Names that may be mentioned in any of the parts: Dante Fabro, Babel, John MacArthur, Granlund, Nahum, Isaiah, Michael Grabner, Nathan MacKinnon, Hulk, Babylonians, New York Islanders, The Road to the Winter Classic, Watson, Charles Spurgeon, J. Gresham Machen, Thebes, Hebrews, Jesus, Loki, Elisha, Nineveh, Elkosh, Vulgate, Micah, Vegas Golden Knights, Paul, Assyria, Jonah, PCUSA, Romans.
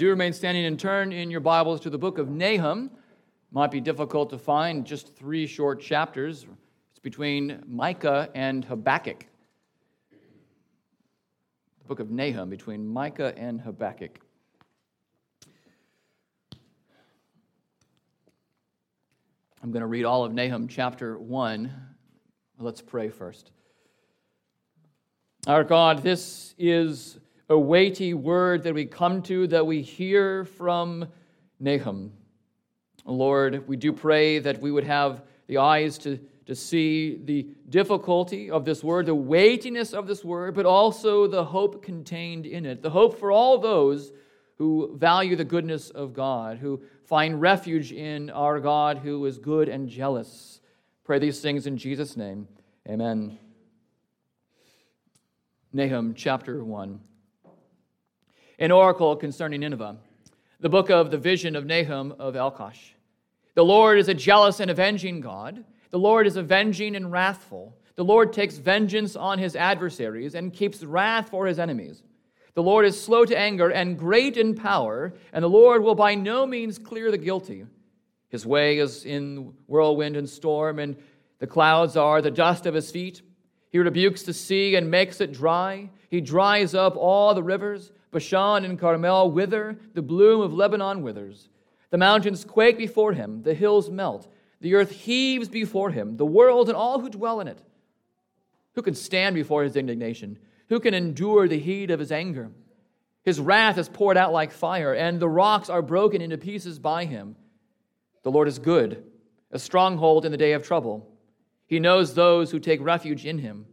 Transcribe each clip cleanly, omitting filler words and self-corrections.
Do remain standing and turn in your Bibles to the book of Nahum. Might be difficult to find, just three short chapters. It's between Micah and Habakkuk. The book of Nahum, between Micah and Habakkuk. I'm going to read all of Nahum chapter 1. Let's pray first. Our God, this is a weighty word that we come to, that we hear from Nahum. Lord, we do pray that we would have the eyes to see the difficulty of this word, the weightiness of this word, but also the hope contained in it, the hope for all those who value the goodness of God, who find refuge in our God who is good and jealous. Pray these things in Jesus' name. Amen. Nahum chapter 1. An oracle concerning Nineveh, the book of the vision of Nahum of Elkosh. The Lord is a jealous and avenging God. The Lord is avenging and wrathful. The Lord takes vengeance on his adversaries and keeps wrath for his enemies. The Lord is slow to anger and great in power, and the Lord will by no means clear the guilty. His way is in whirlwind and storm, and the clouds are the dust of his feet. He rebukes the sea and makes it dry. He dries up all the rivers. Bashan and Carmel wither, the bloom of Lebanon withers. The mountains quake before him, the hills melt, the earth heaves before him, the world and all who dwell in it. Who can stand before his indignation? Who can endure the heat of his anger? His wrath is poured out like fire, and the rocks are broken into pieces by him. The Lord is good, a stronghold in the day of trouble. He knows those who take refuge in him.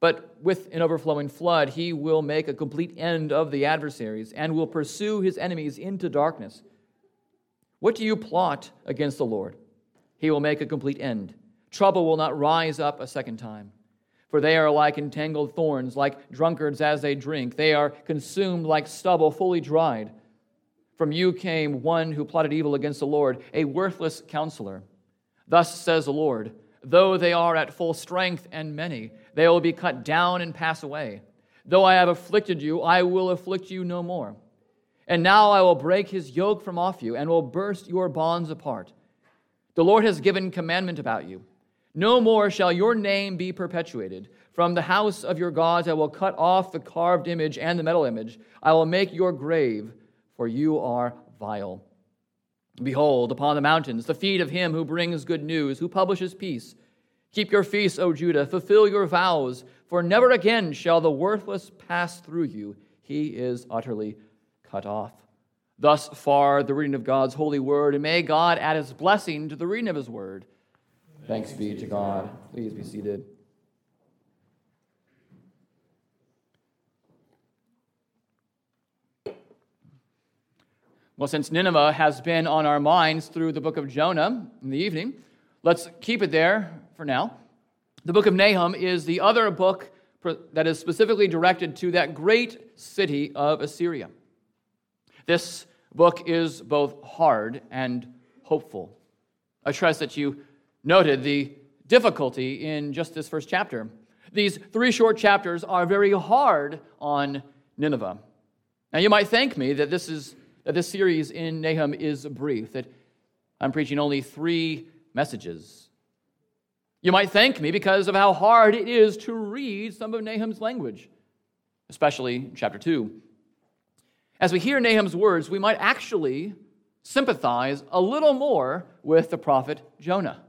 But with an overflowing flood, he will make a complete end of the adversaries and will pursue his enemies into darkness. What do you plot against the Lord? He will make a complete end. Trouble will not rise up a second time. For they are like entangled thorns, like drunkards as they drink. They are consumed like stubble fully dried. From you came one who plotted evil against the Lord, a worthless counselor. Thus says the Lord, though they are at full strength and many, they will be cut down and pass away. Though I have afflicted you, I will afflict you no more. And now I will break his yoke from off you and will burst your bonds apart. The Lord has given commandment about you. No more shall your name be perpetuated. From the house of your gods I will cut off the carved image and the metal image. I will make your grave, for you are vile. Behold, upon the mountains, the feet of him who brings good news, who publishes peace. Keep your feasts, O Judah, fulfill your vows, for never again shall the worthless pass through you. He is utterly cut off. Thus far, the reading of God's holy word, and may God add his blessing to the reading of his word. Thanks be to God. Please be seated. Well, since Nineveh has been on our minds through the book of Jonah in the evening, let's keep it there for now. The book of Nahum is the other book that is specifically directed to that great city of Assyria. This book is both hard and hopeful. I trust that you noted the difficulty in just this first chapter. These three short chapters are very hard on Nineveh. Now, you might thank me that this series in Nahum is brief, that I'm preaching only three messages. You might thank me because of how hard it is to read some of Nahum's language, especially chapter 2. As we hear Nahum's words, we might actually sympathize a little more with the prophet Jonah.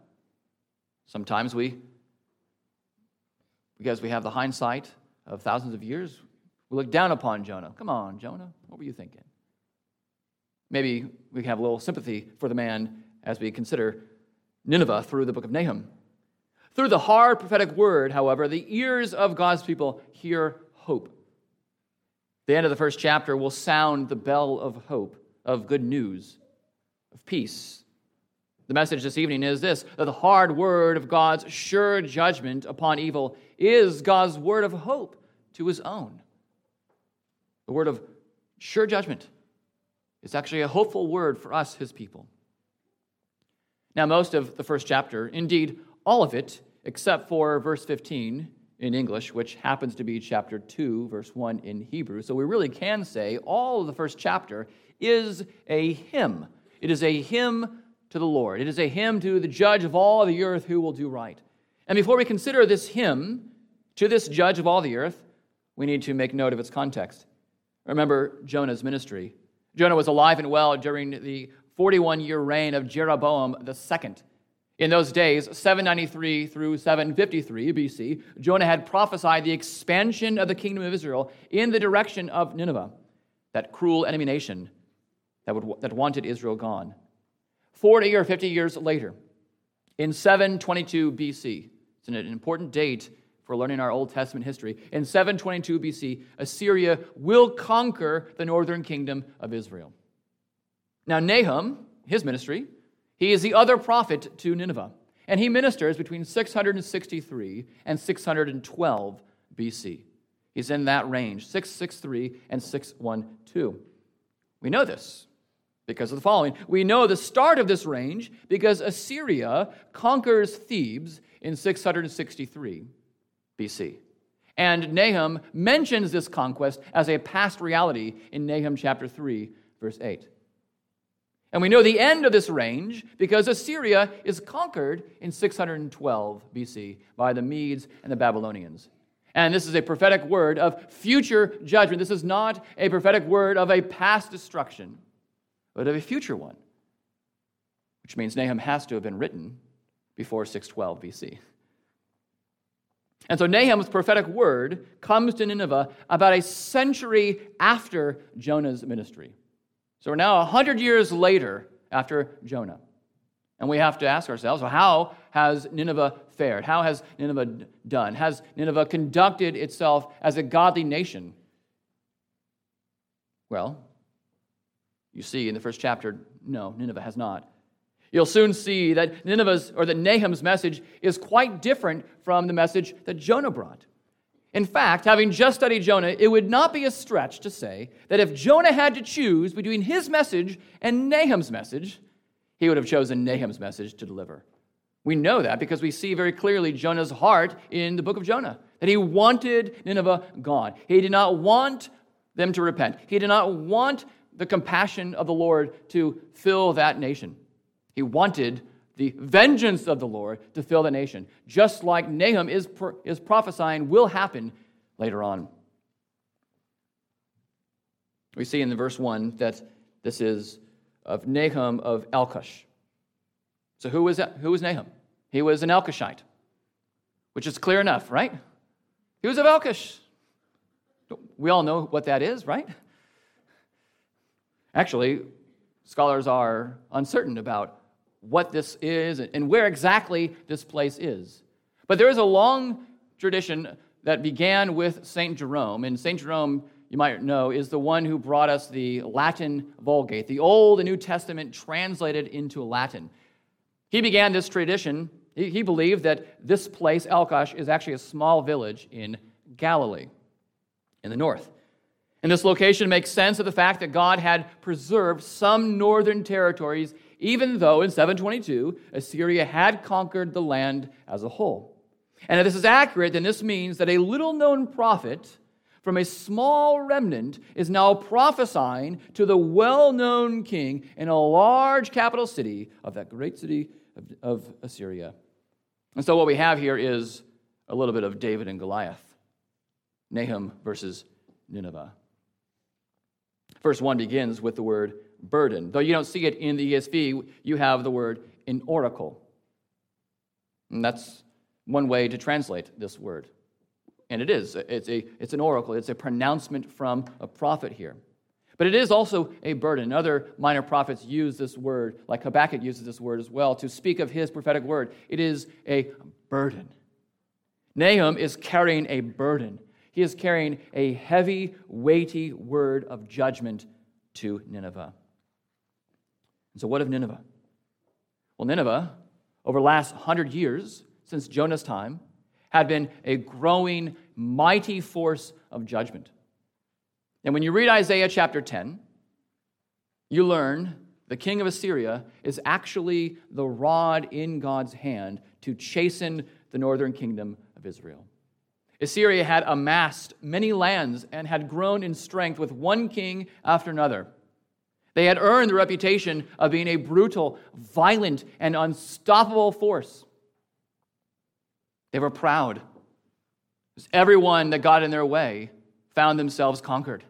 Sometimes we, because we have the hindsight of thousands of years, we look down upon Jonah. Come on, Jonah, what were you thinking? Maybe we have a little sympathy for the man as we consider Nineveh through the book of Nahum. Through the hard prophetic word, however, the ears of God's people hear hope. The end of the first chapter will sound the bell of hope, of good news, of peace. The message this evening is this, that the hard word of God's sure judgment upon evil is God's word of hope to his own. The word of sure judgment. It's actually a hopeful word for us, his people. Now, most of the first chapter, indeed, all of it, except for verse 15 in English, which happens to be chapter 2, verse 1 in Hebrew. So we really can say all of the first chapter is a hymn. It is a hymn to the Lord. It is a hymn to the judge of all the earth who will do right. And before we consider this hymn to this judge of all the earth, we need to make note of its context. Remember Jonah's ministry. Jonah was alive and well during the 41-year reign of Jeroboam II. In those days, 793 through 753 BC, Jonah had prophesied the expansion of the kingdom of Israel in the direction of Nineveh, that cruel enemy nation that wanted Israel gone. 40 or 50 years later, in 722 BC, it's an important date for learning our Old Testament history, in 722 BC, Assyria will conquer the northern kingdom of Israel. Now, Nahum, his ministry, he is the other prophet to Nineveh, and he ministers between 663 and 612 BC. He's in that range, 663 and 612. We know this because of the following. We know the start of this range because Assyria conquers Thebes in 663 BC. And Nahum mentions this conquest as a past reality in Nahum chapter 3, verse 8. And we know the end of this range because Assyria is conquered in 612 BC by the Medes and the Babylonians. And this is a prophetic word of future judgment. This is not a prophetic word of a past destruction, but of a future one, which means Nahum has to have been written before 612 BC. And so Nahum's prophetic word comes to Nineveh about a century after Jonah's ministry. So we're now 100 years later after Jonah. And we have to ask ourselves, well, how has Nineveh fared? How has Nineveh done? Has Nineveh conducted itself as a godly nation? Well, you see in the first chapter, no, Nineveh has not. You'll soon see that Nahum's message is quite different from the message that Jonah brought. In fact, having just studied Jonah, it would not be a stretch to say that if Jonah had to choose between his message and Nahum's message, he would have chosen Nahum's message to deliver. We know that because we see very clearly Jonah's heart in the book of Jonah, that he wanted Nineveh gone. He did not want them to repent. He did not want the compassion of the Lord to fill that nation. He wanted the vengeance of the Lord to fill the nation, just like Nahum is prophesying will happen later on. We see in the verse 1 that this is of Nahum of Elkosh. So who was Nahum? He was an Elkoshite, which is clear enough, right? He was of Elkosh. We all know what that is, right? Actually, scholars are uncertain about what this is and where exactly this place is. But there is a long tradition that began with St. Jerome, and St. Jerome, you might know, is the one who brought us the Latin Vulgate, the Old and New Testament translated into Latin. He began this tradition. He believed that this place, Elkosh, is actually a small village in Galilee, in the north. And this location makes sense of the fact that God had preserved some northern territories, even though in 722, Assyria had conquered the land as a whole. And if this is accurate, then this means that a little-known prophet from a small remnant is now prophesying to the well-known king in a large capital city of that great city of Assyria. And so what we have here is a little bit of David and Goliath. Nahum versus Nineveh. Verse 1 begins with the word burden. Though you don't see it in the ESV, you have the word an oracle. And that's one way to translate this word. And it is. It's an oracle. It's a pronouncement from a prophet here. But it is also a burden. Other minor prophets use this word, like Habakkuk uses this word as well, to speak of his prophetic word. It is a burden. Nahum is carrying a burden. He is carrying a heavy, weighty word of judgment to Nineveh. So what of Nineveh? Well, Nineveh, over the last 100 years, since Jonah's time, had been a growing, mighty force of judgment. And when you read Isaiah chapter 10, you learn the king of Assyria is actually the rod in God's hand to chasten the northern kingdom of Israel. Assyria had amassed many lands and had grown in strength with one king after another. They had earned the reputation of being a brutal, violent, and unstoppable force. They were proud. Everyone that got in their way found themselves conquered.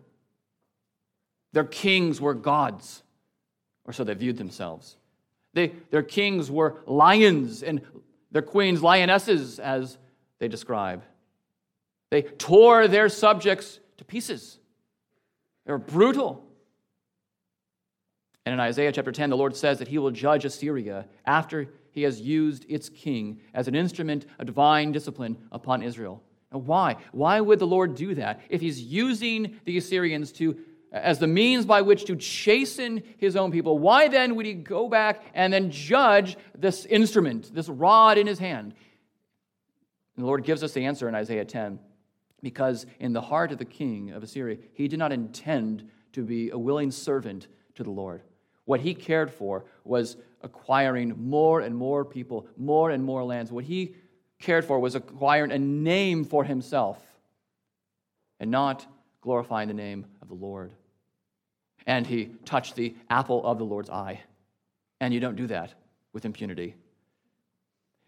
Their kings were gods, or so they viewed themselves. Their kings were lions and their queens lionesses, as they describe. They tore their subjects to pieces. They were brutal. And in Isaiah chapter 10, the Lord says that he will judge Assyria after he has used its king as an instrument of divine discipline upon Israel. Now why? Why would the Lord do that if he's using the Assyrians as the means by which to chasten his own people? Why then would he go back and then judge this instrument, this rod in his hand? And the Lord gives us the answer in Isaiah 10. Because in the heart of the king of Assyria, he did not intend to be a willing servant to the Lord. What he cared for was acquiring more and more people, more and more lands. What he cared for was acquiring a name for himself and not glorifying the name of the Lord. And he touched the apple of the Lord's eye. And you don't do that with impunity.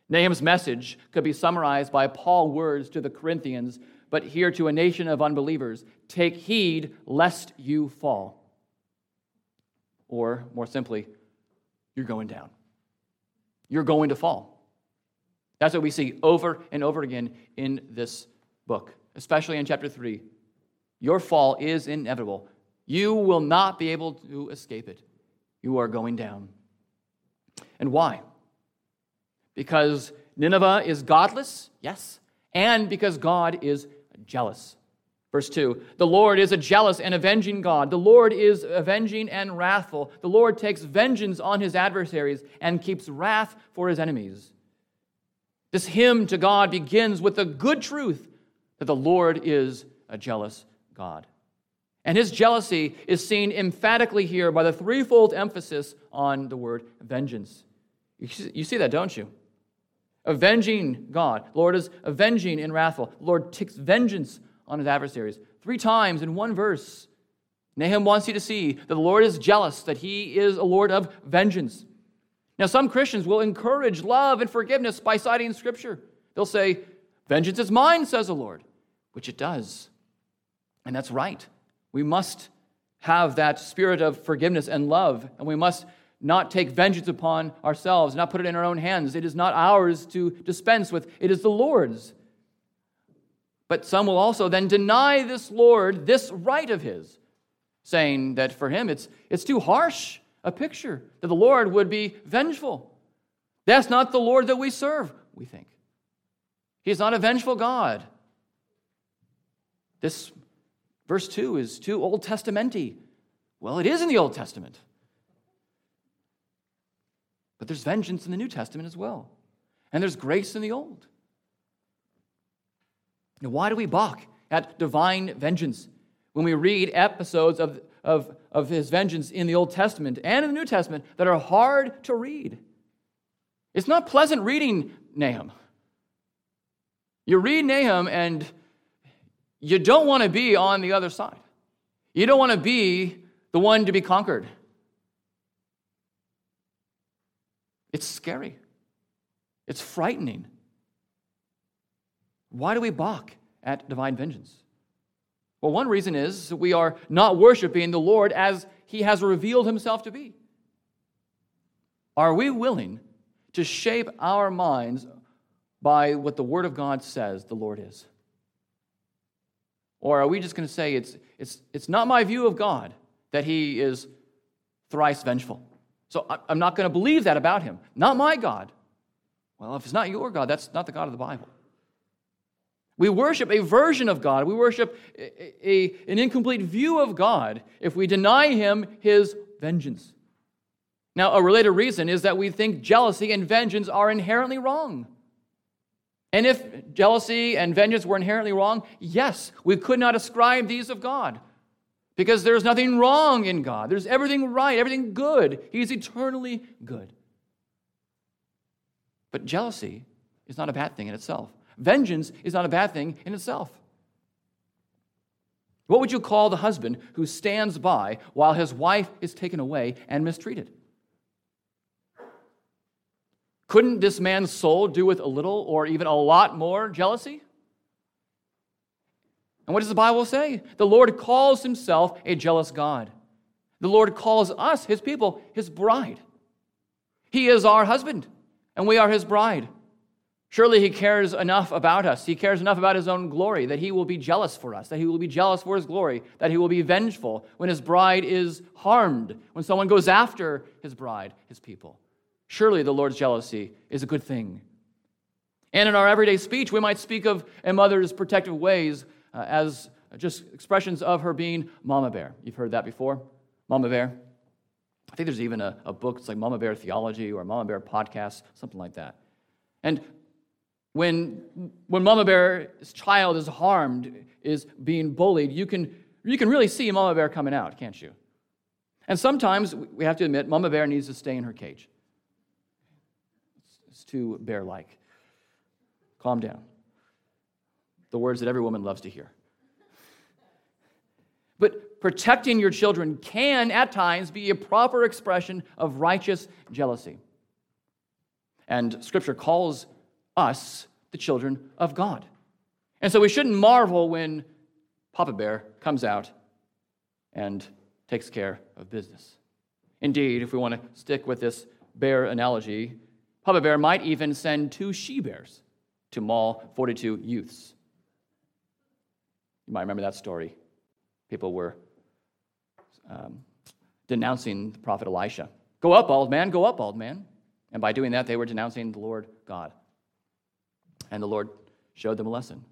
Nahum's message could be summarized by Paul's words to the Corinthians, but here to a nation of unbelievers, take heed lest you fall. Or, more simply, you're going down. You're going to fall. That's what we see over and over again in this book, especially in chapter 3. Your fall is inevitable. You will not be able to escape it. You are going down. And why? Because Nineveh is godless, yes, and because God is jealous. Verse 2, the Lord is a jealous and avenging God. The Lord is avenging and wrathful. The Lord takes vengeance on his adversaries and keeps wrath for his enemies. This hymn to God begins with the good truth that the Lord is a jealous God. And his jealousy is seen emphatically here by the threefold emphasis on the word vengeance. You see that, don't you? Avenging God. Lord is avenging and wrathful. Lord takes vengeance on his adversaries. Three times in one verse, Nahum wants you to see that the Lord is jealous, that he is a Lord of vengeance. Now, some Christians will encourage love and forgiveness by citing Scripture. They'll say, vengeance is mine, says the Lord, which it does. And that's right. We must have that spirit of forgiveness and love, and we must not take vengeance upon ourselves, not put it in our own hands. It is not ours to dispense with. It is the Lord's. But some will also then deny this Lord, this right of his, saying that for him it's too harsh a picture that the Lord would be vengeful. That's not the Lord that we serve, we think. He's not a vengeful God. This verse 2 is too Old Testament-y. Well, it is in the Old Testament. But there's vengeance in the New Testament as well. And there's grace in the Old. Now, why do we balk at divine vengeance when we read episodes of his vengeance in the Old Testament and in the New Testament that are hard to read? It's not pleasant reading Nahum. You read Nahum and you don't want to be on the other side. You don't want to be the one to be conquered. It's scary. It's frightening. Why do we balk at divine vengeance? Well, one reason is we are not worshiping the Lord as he has revealed himself to be. Are we willing to shape our minds by what the Word of God says the Lord is? Or are we just going to say, it's not my view of God that he is thrice vengeful. So I'm not going to believe that about him. Not my God. Well, if it's not your God, that's not the God of the Bible. We worship a version of God. We worship an incomplete view of God if we deny him his vengeance. Now, a related reason is that we think jealousy and vengeance are inherently wrong. And if jealousy and vengeance were inherently wrong, yes, we could not ascribe these of God because there's nothing wrong in God. There's everything right, everything good. He's eternally good. But jealousy is not a bad thing in itself. Vengeance is not a bad thing in itself. What would you call the husband who stands by while his wife is taken away and mistreated? Couldn't this man's soul do with a little or even a lot more jealousy? And what does the Bible say? The Lord calls himself a jealous God. The Lord calls us, his people, his bride. He is our husband, and we are his bride. Surely he cares enough about us. He cares enough about his own glory that he will be jealous for us, that he will be jealous for his glory, that he will be vengeful when his bride is harmed, when someone goes after his bride, his people. Surely the Lord's jealousy is a good thing. And in our everyday speech, we might speak of a mother's protective ways as just expressions of her being Mama Bear. You've heard that before? Mama Bear. I think there's even a book that's like Mama Bear Theology or Mama Bear Podcast, something like that. And when Mama Bear's child is harmed, is being bullied, you can really see Mama Bear coming out, can't you? And sometimes we have to admit Mama Bear needs to stay in her cage. It's too bear-like. Calm down. The words that every woman loves to hear. But protecting your children can, at times, be a proper expression of righteous jealousy. And Scripture calls us the children of God. And so we shouldn't marvel when Papa Bear comes out and takes care of business. Indeed, if we want to stick with this bear analogy, Papa Bear might even send 2 she-bears to maul 42 youths. You might remember that story. People were denouncing the prophet Elisha. Go up, old man, go up, old man. And by doing that, they were denouncing the Lord God. And the Lord showed them a lesson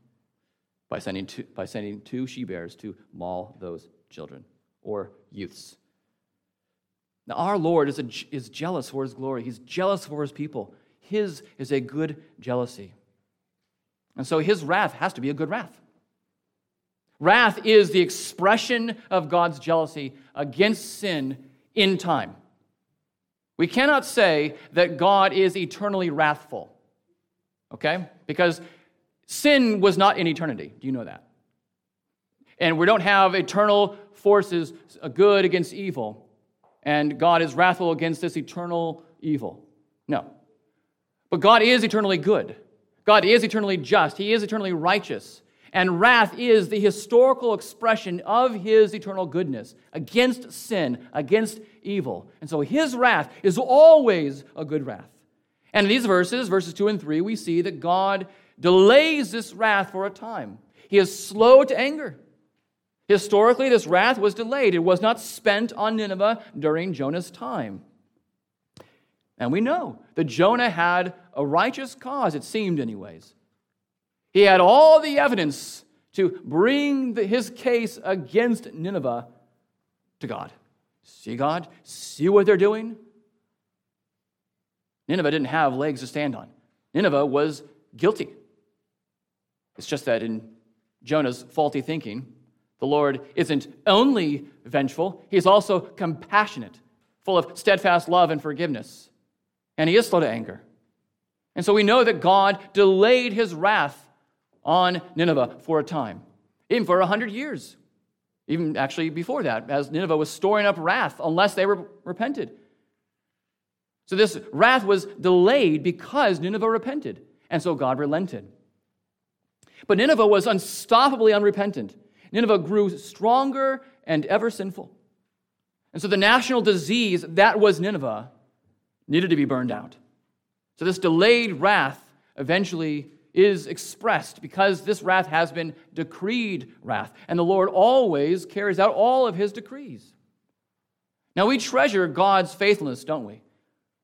by sending two she-bears to maul those children or youths. Now, our Lord is jealous for his glory. He's jealous for his people. His is a good jealousy. And so his wrath has to be a good wrath. Wrath is the expression of God's jealousy against sin in time. We cannot say that God is eternally wrathful, okay? Because sin was not in eternity. Do you know that? And we don't have eternal forces, good against evil, and God is wrathful against this eternal evil. No. But God is eternally good. God is eternally just. He is eternally righteous. And wrath is the historical expression of his eternal goodness against sin, against evil. And so his wrath is always a good wrath. And in these verses 2 and 3, we see that God delays this wrath for a time. He is slow to anger. Historically, this wrath was delayed. It was not spent on Nineveh during Jonah's time. And we know that Jonah had a righteous cause, it seemed anyways. He had all the evidence to bring his case against Nineveh to God. See God? See what they're doing? Nineveh didn't have legs to stand on. Nineveh was guilty. It's just that in Jonah's faulty thinking, the Lord isn't only vengeful, he's also compassionate, full of steadfast love and forgiveness. And he is slow to anger. And so we know that God delayed his wrath on Nineveh for a time, even for 100 years, even actually before that, as Nineveh was storing up wrath unless they repented. So this wrath was delayed because Nineveh repented, and so God relented. But Nineveh was unstoppably unrepentant. Nineveh grew stronger and ever sinful. And so the national disease that was Nineveh needed to be burned out. So this delayed wrath eventually is expressed because this wrath has been decreed wrath, and the Lord always carries out all of his decrees. Now, we treasure God's faithfulness, don't we?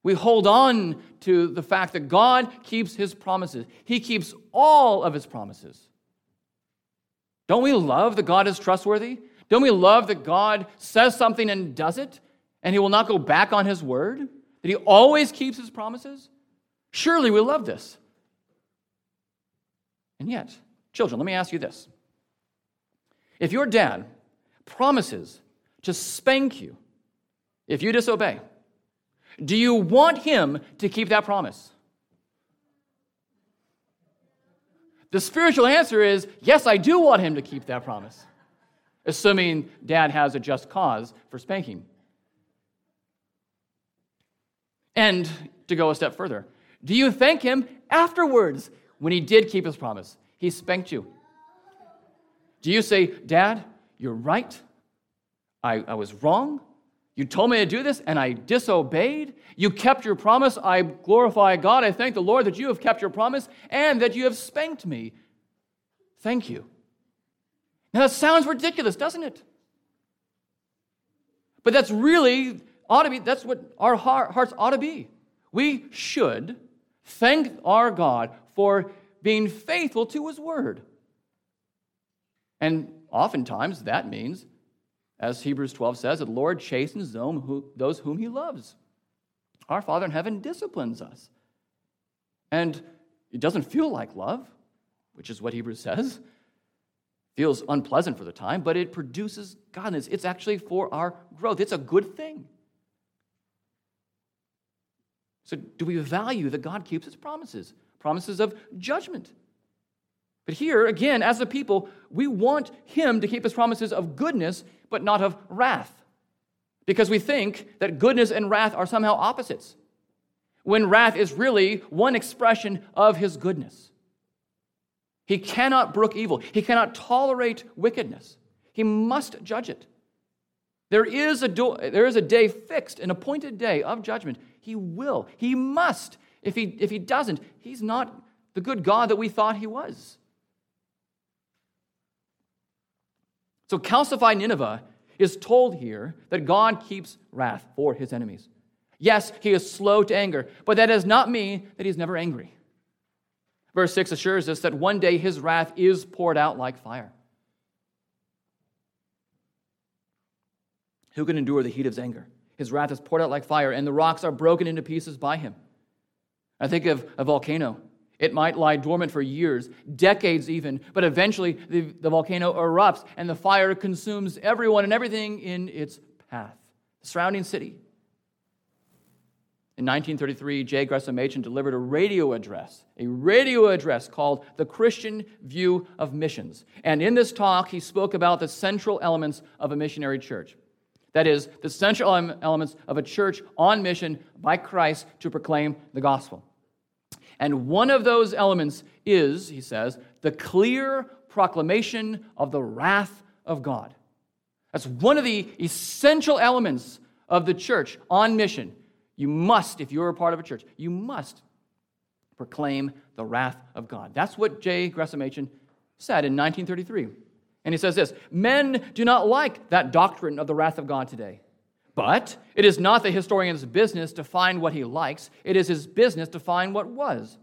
We hold on to the fact that God keeps his promises. He keeps all of his promises. Don't we love that God is trustworthy? Don't we love that God says something and does it, and he will not go back on his word? That he always keeps his promises? Surely we love this. And yet, children, let me ask you this. If your dad promises to spank you if you disobey, do you want him to keep that promise? The spiritual answer is, yes, I do want him to keep that promise. assuming dad has a just cause for spanking. And to go a step further, do you thank him afterwards when he did keep his promise? He spanked you. Do you say, Dad, you're right. I was wrong. You told me to do this, and I disobeyed. You kept your promise. I glorify God. I thank the Lord that you have kept your promise and that you have spanked me. Thank you. Now, that sounds ridiculous, doesn't it? But that's really ought to be. That's what our hearts ought to be. We should thank our God for being faithful to his word. And oftentimes that means, as Hebrews 12 says, that the Lord chastens those whom he loves. Our Father in heaven disciplines us. And it doesn't feel like love, which is what Hebrews says. It feels unpleasant for the time, but it produces godliness. It's actually for our growth. It's a good thing. So do we value that God keeps his promises? Promises of judgment. But here, again, as a people, we want him to keep his promises of goodness, but not of wrath, because we think that goodness and wrath are somehow opposites, when wrath is really one expression of his goodness. He cannot brook evil. He cannot tolerate wickedness. He must judge it. There is a day fixed, an appointed day of judgment. He will. He must. If he doesn't, he's not the good God that we thought he was. So calcified Nineveh is told here that God keeps wrath for his enemies. Yes, he is slow to anger, but that does not mean that he's never angry. Verse 6 assures us that one day his wrath is poured out like fire. Who can endure the heat of his anger? His wrath is poured out like fire, and the rocks are broken into pieces by him. I think of a volcano. It might lie dormant for years, decades even, but eventually the volcano erupts and the fire consumes everyone and everything in its path, the surrounding city. In 1933, J. Gresham Machen delivered a radio address called The Christian View of Missions. And in this talk, he spoke about the central elements of a missionary church. That is, the central elements of a church on mission by Christ to proclaim the gospel. And one of those elements is, he says, the clear proclamation of the wrath of God. That's one of the essential elements of the church on mission. You must, if you're a part of a church, you must proclaim the wrath of God. That's what J. Gresham Machen said in 1933. And he says this, men do not like that doctrine of the wrath of God today. But it is not the historian's business to find what he likes. It is his business to find what was.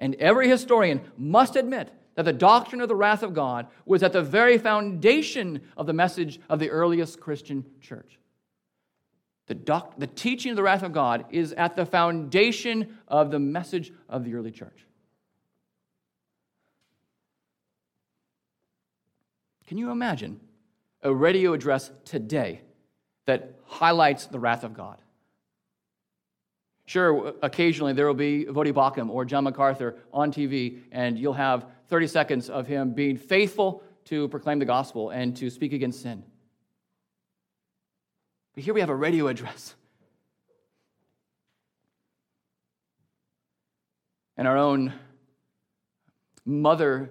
And every historian must admit that the doctrine of the wrath of God was at the very foundation of the message of the earliest Christian church. The teaching of the wrath of God is at the foundation of the message of the early church. Can you imagine a radio address today that highlights the wrath of God? Sure, occasionally there will be Voddy Bacham or John MacArthur on TV, and you'll have 30 seconds of him being faithful to proclaim the gospel and to speak against sin. But here we have a radio address. And our own mother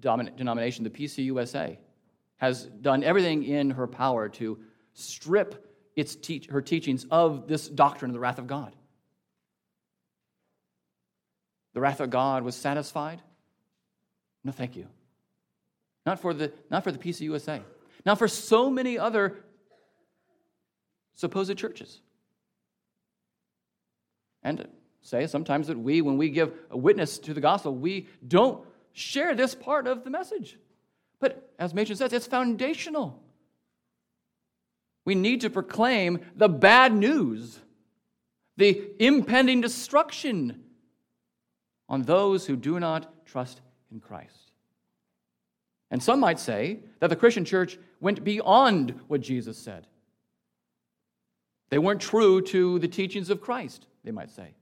denomination, the PCUSA, has done everything in her power to strip her teachings of this doctrine of the wrath of God. The wrath of God was satisfied? No, thank you. Not for the PCUSA. Not for so many other supposed churches. And say sometimes that we, when we give a witness to the gospel, we don't share this part of the message. But as Machen says, it's foundational. We need to proclaim the bad news, the impending destruction on those who do not trust in Christ. And some might say that the Christian church went beyond what Jesus said. They weren't true to the teachings of Christ, they might say.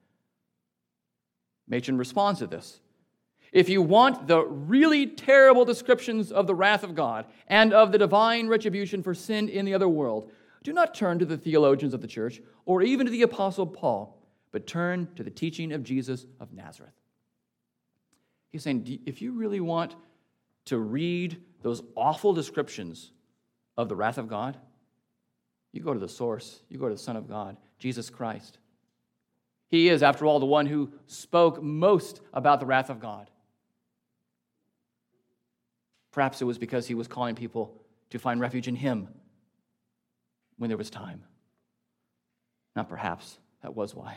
Machen responds to this. If you want the really terrible descriptions of the wrath of God and of the divine retribution for sin in the other world, do not turn to the theologians of the church or even to the Apostle Paul, but turn to the teaching of Jesus of Nazareth. He's saying, if you really want to read those awful descriptions of the wrath of God, you go to the source, you go to the Son of God, Jesus Christ. He is, after all, the one who spoke most about the wrath of God. Perhaps it was because he was calling people to find refuge in him when there was time. Not perhaps, that was why.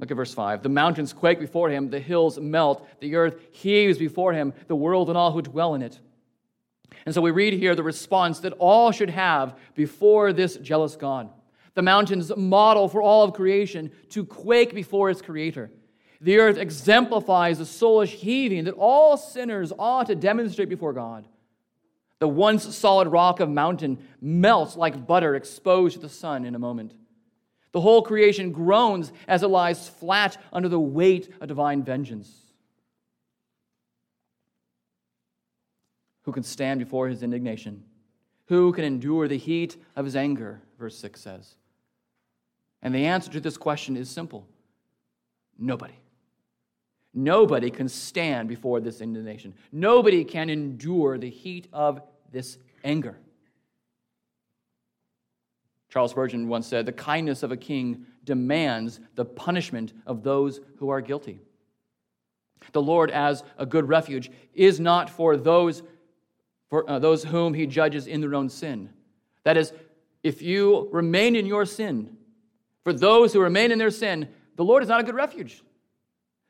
Look at verse 5. The mountains quake before him, the hills melt, the earth heaves before him, the world and all who dwell in it. And so we read here the response that all should have before this jealous God. The mountains model for all of creation to quake before its creator. The earth exemplifies the soulish heaving that all sinners ought to demonstrate before God. The once solid rock of mountain melts like butter exposed to the sun in a moment. The whole creation groans as it lies flat under the weight of divine vengeance. Who can stand before his indignation? Who can endure the heat of his anger? Verse 6 says. And the answer to this question is simple. Nobody. Nobody can stand before this indignation. Nobody can endure the heat of this anger. Charles Spurgeon once said, the kindness of a king demands the punishment of those who are guilty. The Lord, as a good refuge, is not for those whom he judges in their own sin. That is, if you remain in your sin, for those who remain in their sin, the Lord is not a good refuge.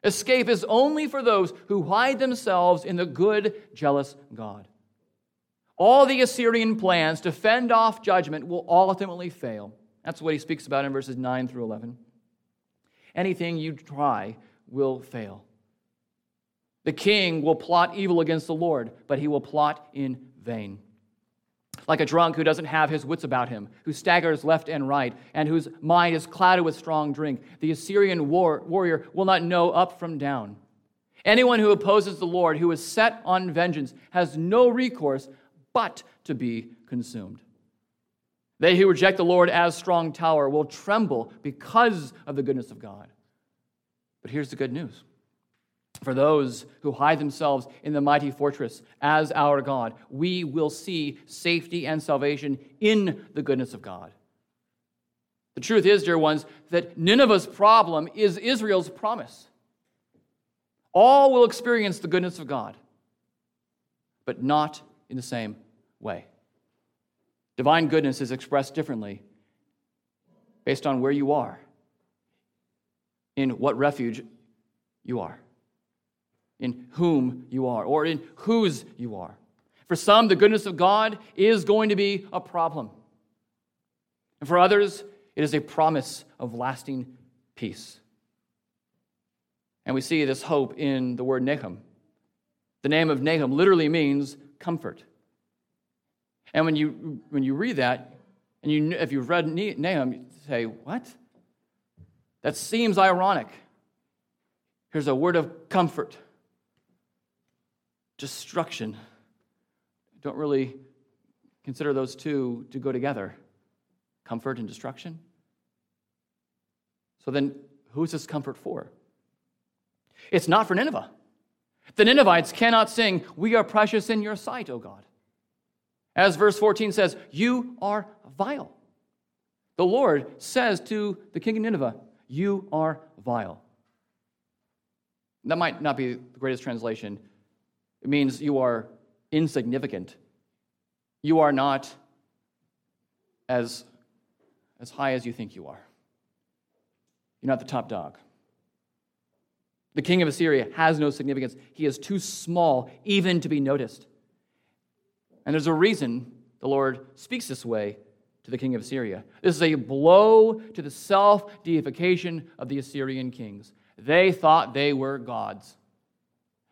Escape is only for those who hide themselves in the good, jealous God. All the Assyrian plans to fend off judgment will ultimately fail. That's what he speaks about in verses 9 through 11. Anything you try will fail. The king will plot evil against the Lord, but he will plot in vain. Like a drunk who doesn't have his wits about him, who staggers left and right, and whose mind is clouded with strong drink, the Assyrian warrior will not know up from down. Anyone who opposes the Lord, who is set on vengeance, has no recourse but to be consumed. They who reject the Lord as strong tower will tremble because of the goodness of God. But here's the good news. For those who hide themselves in the mighty fortress as our God, we will see safety and salvation in the goodness of God. The truth is, dear ones, that Nineveh's problem is Israel's promise. All will experience the goodness of God, but not in the same way. Divine goodness is expressed differently based on where you are, in what refuge you are, in whom you are, or in whose you are. For some, the goodness of God is going to be a problem. And for others, it is a promise of lasting peace. And we see this hope in the word Nahum. The name of Nahum literally means comfort. And when you read that, and if you've read Nahum, you say, what? That seems ironic. Here's a word of comfort. Destruction. Don't really consider those two to go together. Comfort and destruction. So then, who's this comfort for? It's not for Nineveh. The Ninevites cannot sing, "We are precious in your sight, O God." As verse 14 says, "You are vile." The Lord says to the king of Nineveh, "You are vile." That might not be the greatest translation. It means you are insignificant. You are not as high as you think you are. You're not the top dog. The king of Assyria has no significance. He is too small even to be noticed. And there's a reason the Lord speaks this way to the king of Assyria. This is a blow to the self-deification of the Assyrian kings. They thought they were gods.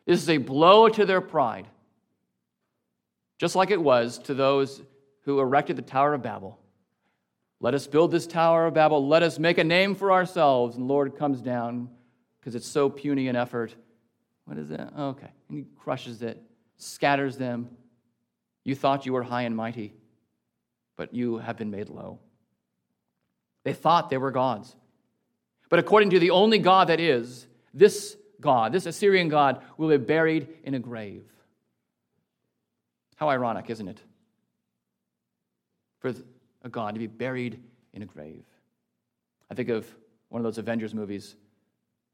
This is a blow to their pride, just like it was to those who erected the Tower of Babel. Let us build this Tower of Babel. Let us make a name for ourselves. And the Lord comes down because it's so puny an effort. What is that? Okay. And he crushes it, scatters them. You thought you were high and mighty, but you have been made low. They thought they were gods. But according to the only God that is, this God, this Assyrian God, will be buried in a grave. How ironic, isn't it? For a God to be buried in a grave. I think of one of those Avengers movies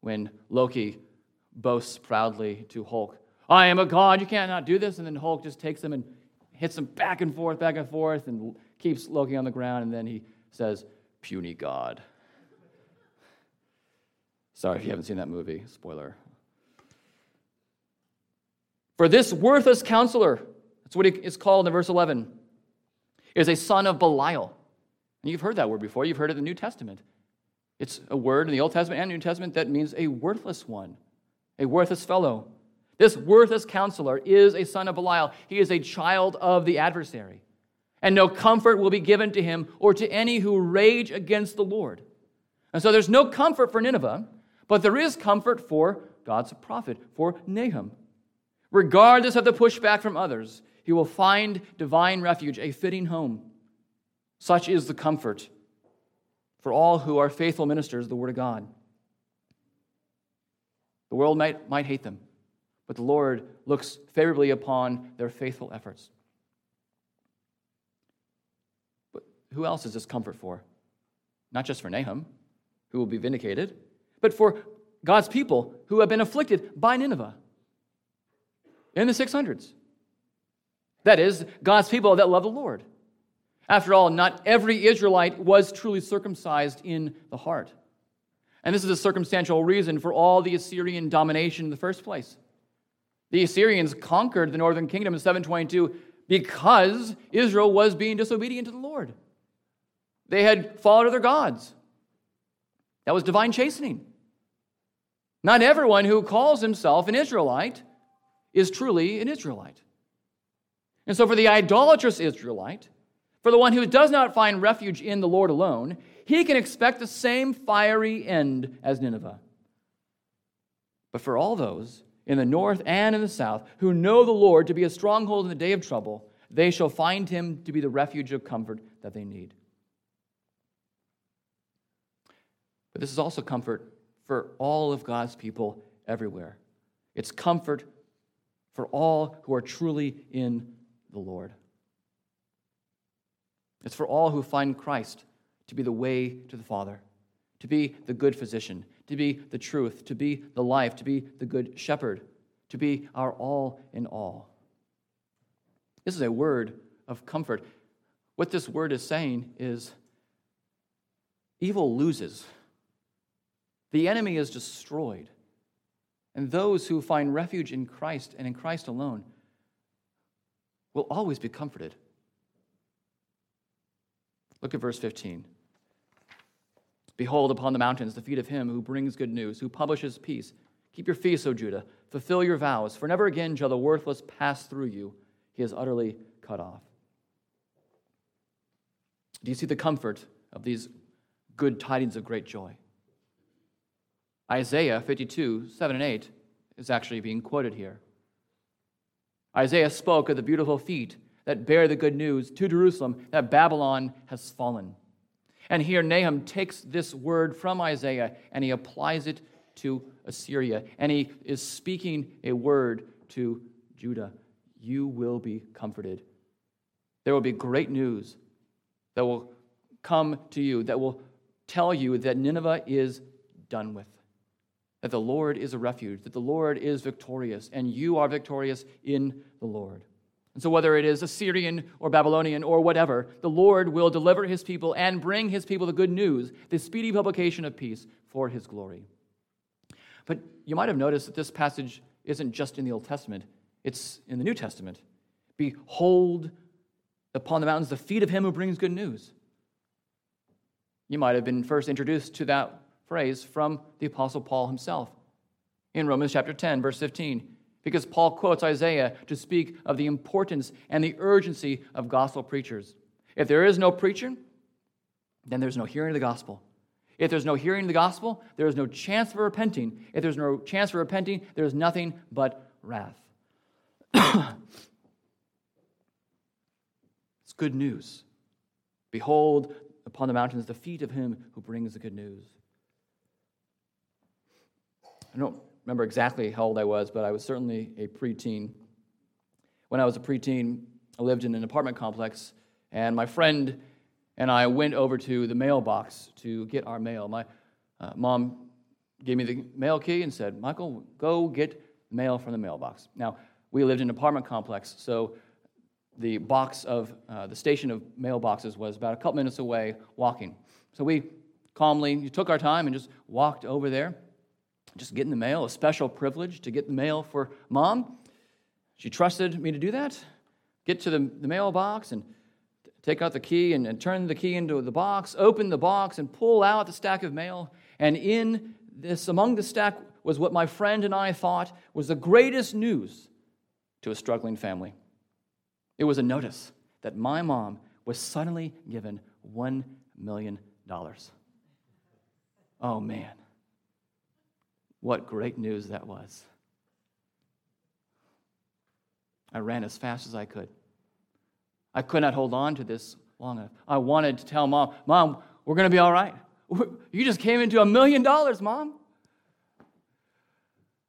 when Loki boasts proudly to Hulk, "I am a god, you can't not do this." And then Hulk just takes him and hits him back and forth, and keeps Loki on the ground. And then he says, "Puny god." Sorry if you haven't seen that movie. Spoiler. For this worthless counselor, that's what he is called in verse 11, is a son of Belial. And you've heard that word before. You've heard it in the New Testament. It's a word in the Old Testament and New Testament that means a worthless one, a worthless fellow. This worthless counselor is a son of Belial. He is a child of the adversary. And no comfort will be given to him or to any who rage against the Lord. And so there's no comfort for Nineveh, but there is comfort for God's prophet, for Nahum. Regardless of the pushback from others, he will find divine refuge, a fitting home. Such is the comfort for all who are faithful ministers of the Word of God. The world might hate them, but the Lord looks favorably upon their faithful efforts. But who else is this comfort for? Not just for Nahum, who will be vindicated, but for God's people who have been afflicted by Nineveh in the 600s. That is, God's people that love the Lord. After all, not every Israelite was truly circumcised in the heart. And this is a circumstantial reason for all the Assyrian domination in the first place. The Assyrians conquered the northern kingdom in 722 because Israel was being disobedient to the Lord. They had followed other gods. That was divine chastening. Not everyone who calls himself an Israelite is truly an Israelite. And so for the idolatrous Israelite, for the one who does not find refuge in the Lord alone, he can expect the same fiery end as Nineveh. But for all those in the north and in the south who know the Lord to be a stronghold in the day of trouble, they shall find him to be the refuge of comfort that they need. But this is also comfort for all of God's people everywhere. It's comfort for all who are truly in the Lord. It's for all who find Christ to be the way to the Father, to be the good physician, to be the truth, to be the life, to be the good shepherd, to be our all in all. This is a word of comfort. What this word is saying is evil loses. The enemy is destroyed. And those who find refuge in Christ and in Christ alone will always be comforted. Look at verse 15. "Behold, upon the mountains, the feet of him who brings good news, who publishes peace. Keep your feast, O Judah. Fulfill your vows, for never again shall the worthless pass through you. He is utterly cut off." Do you see the comfort of these good tidings of great joy? Isaiah 52, 7 and 8 is actually being quoted here. Isaiah spoke of the beautiful feet that bear the good news to Jerusalem that Babylon has fallen. And here Nahum takes this word from Isaiah and he applies it to Assyria. And he is speaking a word to Judah. You will be comforted. There will be great news that will come to you, that will tell you that Nineveh is done with, that the Lord is a refuge, that the Lord is victorious, and you are victorious in the Lord. And so whether it is Assyrian or Babylonian or whatever, the Lord will deliver his people and bring his people the good news, the speedy publication of peace for his glory. But you might have noticed that this passage isn't just in the Old Testament, it's in the New Testament. Behold upon the mountains the feet of him who brings good news. You might have been first introduced to that phrase from the Apostle Paul himself in Romans chapter 10, verse 15. Because Paul quotes Isaiah to speak of the importance and the urgency of gospel preachers. If there is no preacher, then there's no hearing of the gospel. If there's no hearing the gospel, there is no chance for repenting. If there's no chance for repenting, there is nothing but wrath. It's good news. Behold, upon the mountains, the feet of him who brings the good news. I don't remember exactly how old I was, but I was certainly a preteen. When I was a preteen, I lived in an apartment complex, and my friend and I went over to the mailbox to get our mail. My mom gave me the mail key and said, "Michael, go get mail from the mailbox." Now, we lived in an apartment complex, so the box of the station of mailboxes was about a couple minutes away walking. So we calmly took our time and just walked over there, just getting the mail, a special privilege to get the mail for Mom. She trusted me to do that, get to the mailbox and take out the key and turn the key into the box, open the box and pull out the stack of mail. And in this, among the stack, was what my friend and I thought was the greatest news to a struggling family. It was a notice that my mom was suddenly given $1 million. Oh, man. What great news that was. I ran as fast as I could. I could not hold on to this long enough. I wanted to tell Mom, "Mom, we're going to be all right. You just came into $1 million, Mom."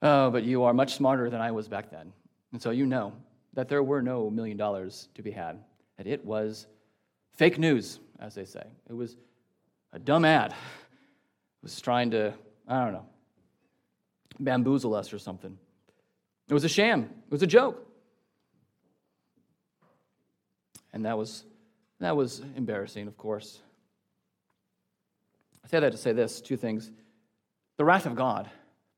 Oh, but you are much smarter than I was back then. And so you know that there were no $1 million to be had, that it was fake news, as they say. It was a dumb ad. It was trying to, I don't know, bamboozle us or something. It was a sham. It was a joke. And that was embarrassing, of course. I say that to say this, two things. The wrath of God,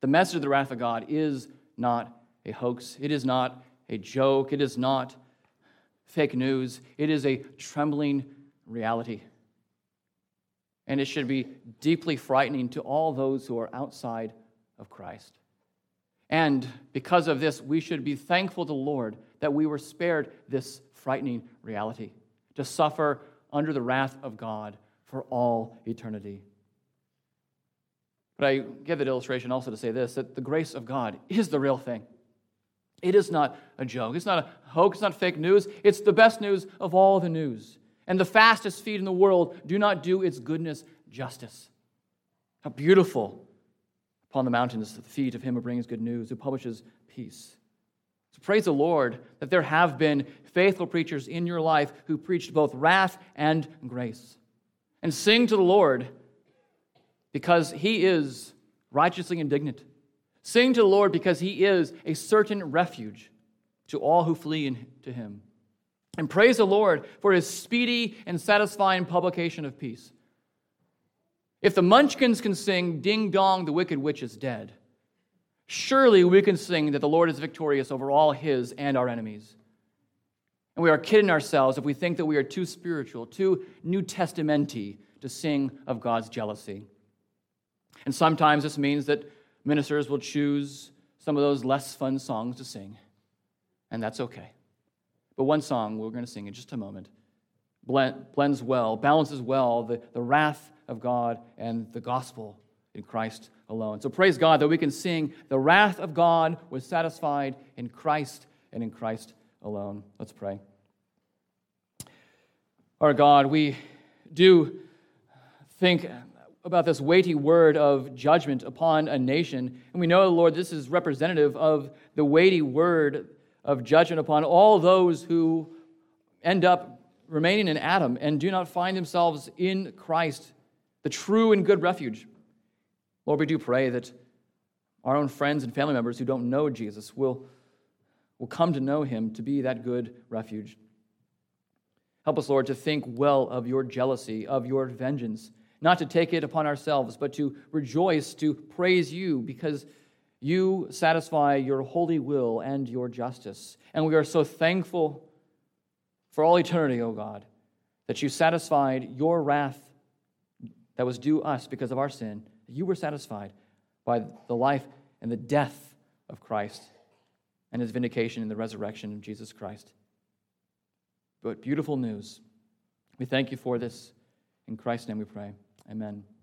the message of the wrath of God is not a hoax. It is not a joke. It is not fake news. It is a trembling reality. And it should be deeply frightening to all those who are outside of Christ. And because of this, we should be thankful to the Lord that we were spared this frightening reality, to suffer under the wrath of God for all eternity. But I give that illustration also to say this, that the grace of God is the real thing. It is not a joke. It's not a hoax. It's not fake news. It's the best news of all the news. And the fastest feet in the world do not do its goodness justice. How beautiful upon the mountains the feet of him who brings good news, who publishes peace. So praise the Lord that there have been faithful preachers in your life who preached both wrath and grace. And sing to the Lord because he is righteously indignant. Sing to the Lord because he is a certain refuge to all who flee to him. And praise the Lord for his speedy and satisfying publication of peace. If the Munchkins can sing, "Ding dong, the wicked witch is dead," surely we can sing that the Lord is victorious over all his and our enemies. And we are kidding ourselves if we think that we are too spiritual, too New Testament-y to sing of God's jealousy. And sometimes this means that ministers will choose some of those less fun songs to sing, and that's okay. But one song we're going to sing in just a moment blends well, balances well the wrath of God and the gospel in Christ alone. So praise God that we can sing, "The wrath of God was satisfied in Christ and in Christ alone." Let's pray. Our God, we do think about this weighty word of judgment upon a nation. And we know, Lord, this is representative of the weighty word of judgment upon all those who end up remaining in Adam and do not find themselves in Christ, the true and good refuge. Lord, we do pray that our own friends and family members who don't know Jesus will come to know him to be that good refuge. Help us, Lord, to think well of your jealousy, of your vengeance, not to take it upon ourselves, but to rejoice, to praise you, because you satisfy your holy will and your justice. And we are so thankful for all eternity, O God, that you satisfied your wrath that was due us because of our sin. You were satisfied by the life and the death of Christ and his vindication in the resurrection of Jesus Christ. But beautiful news. We thank you for this. In Christ's name we pray. Amen.